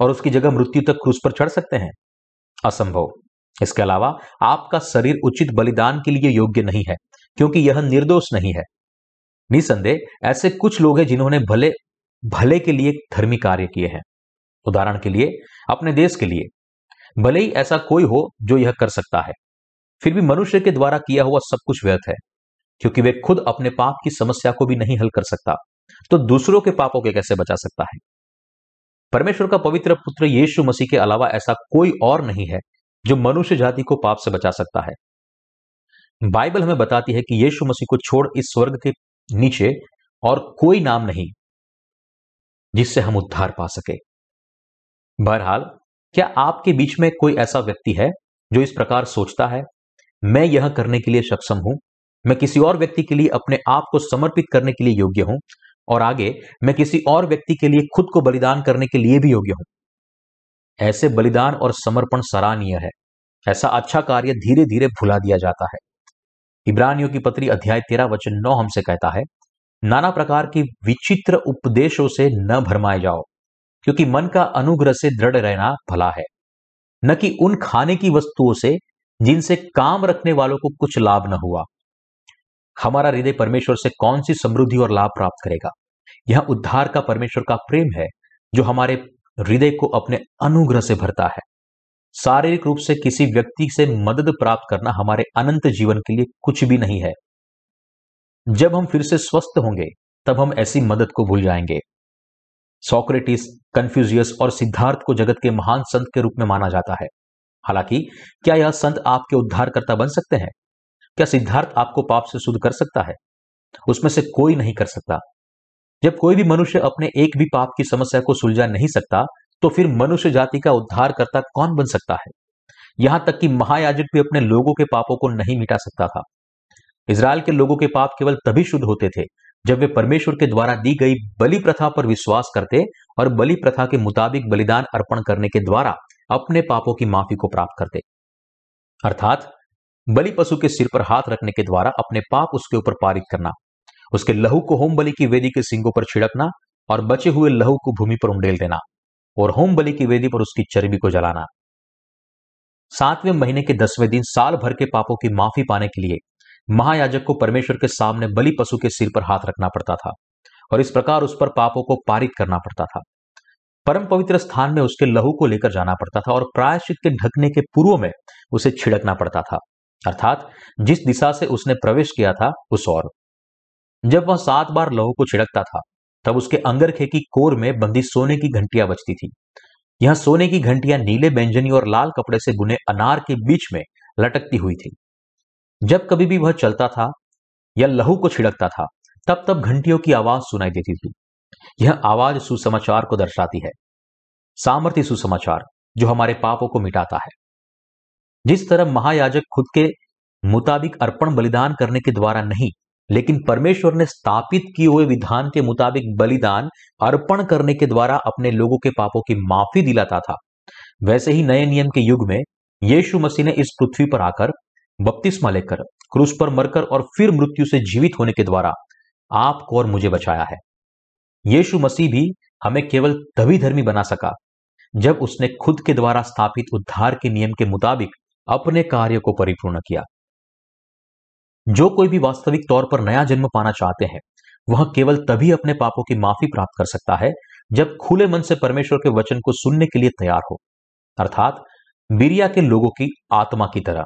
और उसकी जगह मृत्यु तक क्रूस पर चढ़ सकते हैं? असंभव। इसके अलावा आपका शरीर उचित बलिदान के लिए योग्य नहीं है, क्योंकि यह निर्दोष नहीं है। निसंदेह ऐसे कुछ लोग हैं जिन्होंने भले भले के लिए धर्मी कार्य किए हैं, उदाहरण के लिए अपने देश के लिए। भले ही ऐसा कोई हो जो यह कर सकता है, फिर भी मनुष्य के द्वारा किया हुआ सब कुछ व्यर्थ है, क्योंकि वे खुद अपने पाप की समस्या को भी नहीं हल कर सकता, तो दूसरों के पापों को कैसे बचा सकता है? परमेश्वर का पवित्र पुत्र यीशु मसीह के अलावा ऐसा कोई और नहीं है जो मनुष्य जाति को पाप से बचा सकता है। बाइबल हमें बताती है कि यीशु मसीह को छोड़ इस स्वर्ग के नीचे और कोई नाम नहीं जिससे हम उद्धार पा सके। बहरहाल, क्या आपके बीच में कोई ऐसा व्यक्ति है जो इस प्रकार सोचता है, मैं यह करने के लिए सक्षम हूं, मैं किसी और व्यक्ति के लिए अपने आप को समर्पित करने के लिए योग्य हूं और आगे मैं किसी और व्यक्ति के लिए खुद को बलिदान करने के लिए भी योग्य हूं? ऐसे बलिदान और समर्पण सराहनीय है। ऐसा अच्छा कार्य धीरे धीरे भुला दिया जाता है। इब्रानियों की पत्री अध्याय 13 वचन 9 हमसे कहता है, नाना प्रकार की विचित्र उपदेशों से न भरमाए जाओ, क्योंकि मन का अनुग्रह से दृढ़ रहना भला है, न कि उन खाने की वस्तुओं से जिनसे काम रखने वालों को कुछ लाभ न हुआ। हमारा हृदय परमेश्वर से कौन सी समृद्धि और लाभ प्राप्त करेगा? यह उद्धार का परमेश्वर का प्रेम है जो हमारे हृदय को अपने अनुग्रह से भरता है। शारीरिक रूप से किसी व्यक्ति से मदद प्राप्त करना हमारे अनंत जीवन के लिए कुछ भी नहीं है। जब हम फिर से स्वस्थ होंगे तब हम ऐसी मदद को भूल जाएंगे। सोक्रेटिस, कन्फ्यूशियस और सिद्धार्थ को जगत के महान संत के रूप में माना जाता है। हालांकि क्या यह संत आपके उद्धारकर्ता बन सकते हैं? क्या सिद्धार्थ आपको पाप से शुद्ध कर सकता है? उसमें से कोई नहीं कर सकता। जब कोई भी मनुष्य अपने एक भी पाप की समस्या को सुलझा नहीं सकता, तो फिर मनुष्य जाति का उद्धारकर्ता कौन बन सकता है? यहां तक कि महायाजक भी अपने लोगों के पापों को नहीं मिटा सकता था। इजराइल के लोगों के पाप केवल तभी शुद्ध होते थे जब वे परमेश्वर के द्वारा दी गई बलि प्रथा पर विश्वास करते और बलि प्रथा के मुताबिक बलिदान अर्पण करने के द्वारा अपने पापों की माफी को प्राप्त करते। अर्थात बलि पशु के सिर पर हाथ रखने के द्वारा अपने पाप उसके ऊपर पारित करना, उसके लहू को होम बलि की वेदी के सींगों पर छिड़कना और बचे हुए लहू को भूमि पर उंडेल देना और होम बलि की वेदी पर उसकी चर्बी को जलाना। 7वें महीने के 10वें दिन साल भर के पापों की माफी पाने के लिए महायाजक को परमेश्वर के सामने बलि पशु के सिर पर हाथ रखना पड़ता था और इस प्रकार उस पर पापों को पारित करना पड़ता था। परम पवित्र स्थान में उसके लहू को लेकर जाना पड़ता था और प्रायश्चित के ढकने के पूर्व में उसे छिड़कना पड़ता था, अर्थात जिस दिशा से उसने प्रवेश किया था उस ओर। जब वह 7 बार लहू को छिड़कता था, तब उसके अंगरखे की कोर में बंधी सोने की घंटियां बजती थी। यह सोने की घंटियां नीले, बैंगनी और लाल कपड़े से बुने अनार के बीच में लटकती हुई थी। जब कभी भी वह चलता था या लहू को छिड़कता था, तब घंटियों की आवाज सुनाई देती थी। यह आवाज सुसमाचार को दर्शाती है, सामर्थ्य सुसमाचार जो हमारे पापों को मिटाता है। जिस तरह महायाजक खुद के मुताबिक अर्पण बलिदान करने के द्वारा नहीं, लेकिन परमेश्वर ने स्थापित किए हुए विधान के मुताबिक बलिदान अर्पण करने के द्वारा अपने लोगों के पापों की माफी दिलाता था, वैसे ही नए नियम के युग में यीशु मसीह ने इस पृथ्वी पर आकर बपतिस्मा लेकर, क्रूस पर मरकर और फिर मृत्यु से जीवित होने के द्वारा आपको और मुझे बचाया है। यीशु मसीह भी हमें केवल तभी धर्मी बना सका जब उसने खुद के द्वारा स्थापित उद्धार के नियम के मुताबिक अपने कार्य को परिपूर्ण किया। जो कोई भी वास्तविक तौर पर नया जन्म पाना चाहते हैं, वह केवल तभी अपने पापों की माफी प्राप्त कर सकता है जब खुले मन से परमेश्वर के वचन को सुनने के लिए तैयार हो, अर्थात बिरिया के लोगों की आत्मा की तरह।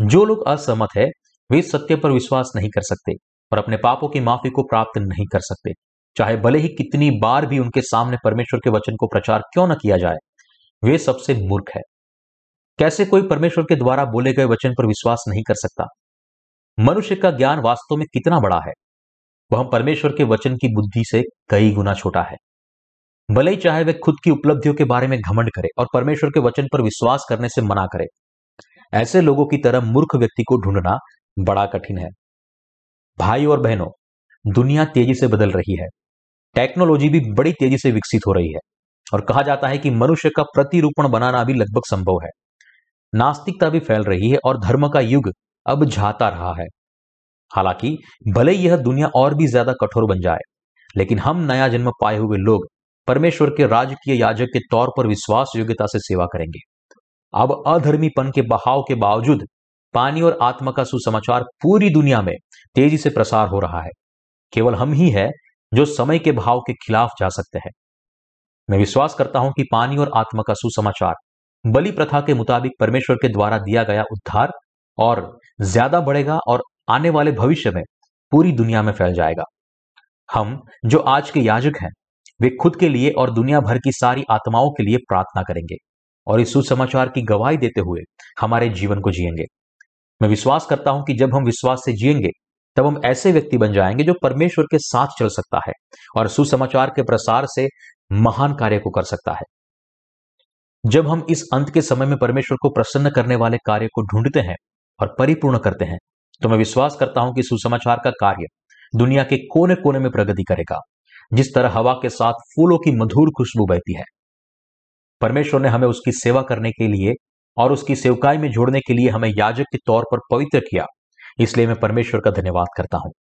जो लोग असहमत है वे सत्य पर विश्वास नहीं कर सकते और अपने पापों की माफी को प्राप्त नहीं कर सकते, चाहे भले ही कितनी बार भी उनके सामने परमेश्वर के वचन को प्रचार क्यों न किया जाए। वे सबसे मूर्ख है। कैसे कोई परमेश्वर के द्वारा बोले गए वचन पर विश्वास नहीं कर सकता? मनुष्य का ज्ञान वास्तव में कितना बड़ा है, वह परमेश्वर के वचन की बुद्धि से कई गुना छोटा है। भले ही चाहे वे खुद की उपलब्धियों के बारे में घमंड करे और परमेश्वर के वचन पर विश्वास करने से मना करे। ऐसे लोगों की तरह मूर्ख व्यक्ति को ढूंढना बड़ा कठिन है। भाई और बहनों, दुनिया तेजी से बदल रही है, टेक्नोलॉजी भी बड़ी तेजी से विकसित हो रही है और कहा जाता है कि मनुष्य का प्रतिरूपण बनाना भी लगभग संभव है। नास्तिकता भी फैल रही है और धर्म का युग अब जाता रहा है। हालांकि भले यह दुनिया और भी ज्यादा कठोर बन जाए, लेकिन हम नया जन्म पाए हुए लोग परमेश्वर के राजकीय याजक के तौर पर विश्वास योग्यता से सेवा करेंगे। अब अधर्मीपन के बहाव के बावजूद पानी और आत्मा का सुसमाचार पूरी दुनिया में तेजी से प्रसार हो रहा है। केवल हम ही है जो समय के भाव के खिलाफ जा सकते हैं। मैं विश्वास करता हूं कि पानी और आत्मा का सुसमाचार, बलि प्रथा के मुताबिक परमेश्वर के द्वारा दिया गया उद्धार, और ज्यादा बढ़ेगा और आने वाले भविष्य में पूरी दुनिया में फैल जाएगा। हम जो आज के याजक हैं, वे खुद के लिए और दुनिया भर की सारी आत्माओं के लिए प्रार्थना करेंगे और इस सुसमाचार की गवाही देते हुए हमारे जीवन को जिएंगे। मैं विश्वास करता हूं कि जब हम विश्वास से जिएंगे, तब हम ऐसे व्यक्ति बन जाएंगे जो परमेश्वर के साथ चल सकता है और सुसमाचार के प्रसार से महान कार्य को कर सकता है। जब हम इस अंत के समय में परमेश्वर को प्रसन्न करने वाले कार्य को ढूंढते हैं और परिपूर्ण करते हैं, तो मैं विश्वास करता हूं कि सुसमाचार का कार्य दुनिया के कोने कोने में प्रगति करेगा, जिस तरह हवा के साथ फूलों की मधुर खुशबू बहती है। परमेश्वर ने हमें उसकी सेवा करने के लिए और उसकी सेवकाई में जोड़ने के लिए हमें याजक के तौर पर पवित्र किया, इसलिए मैं परमेश्वर का धन्यवाद करता हूं।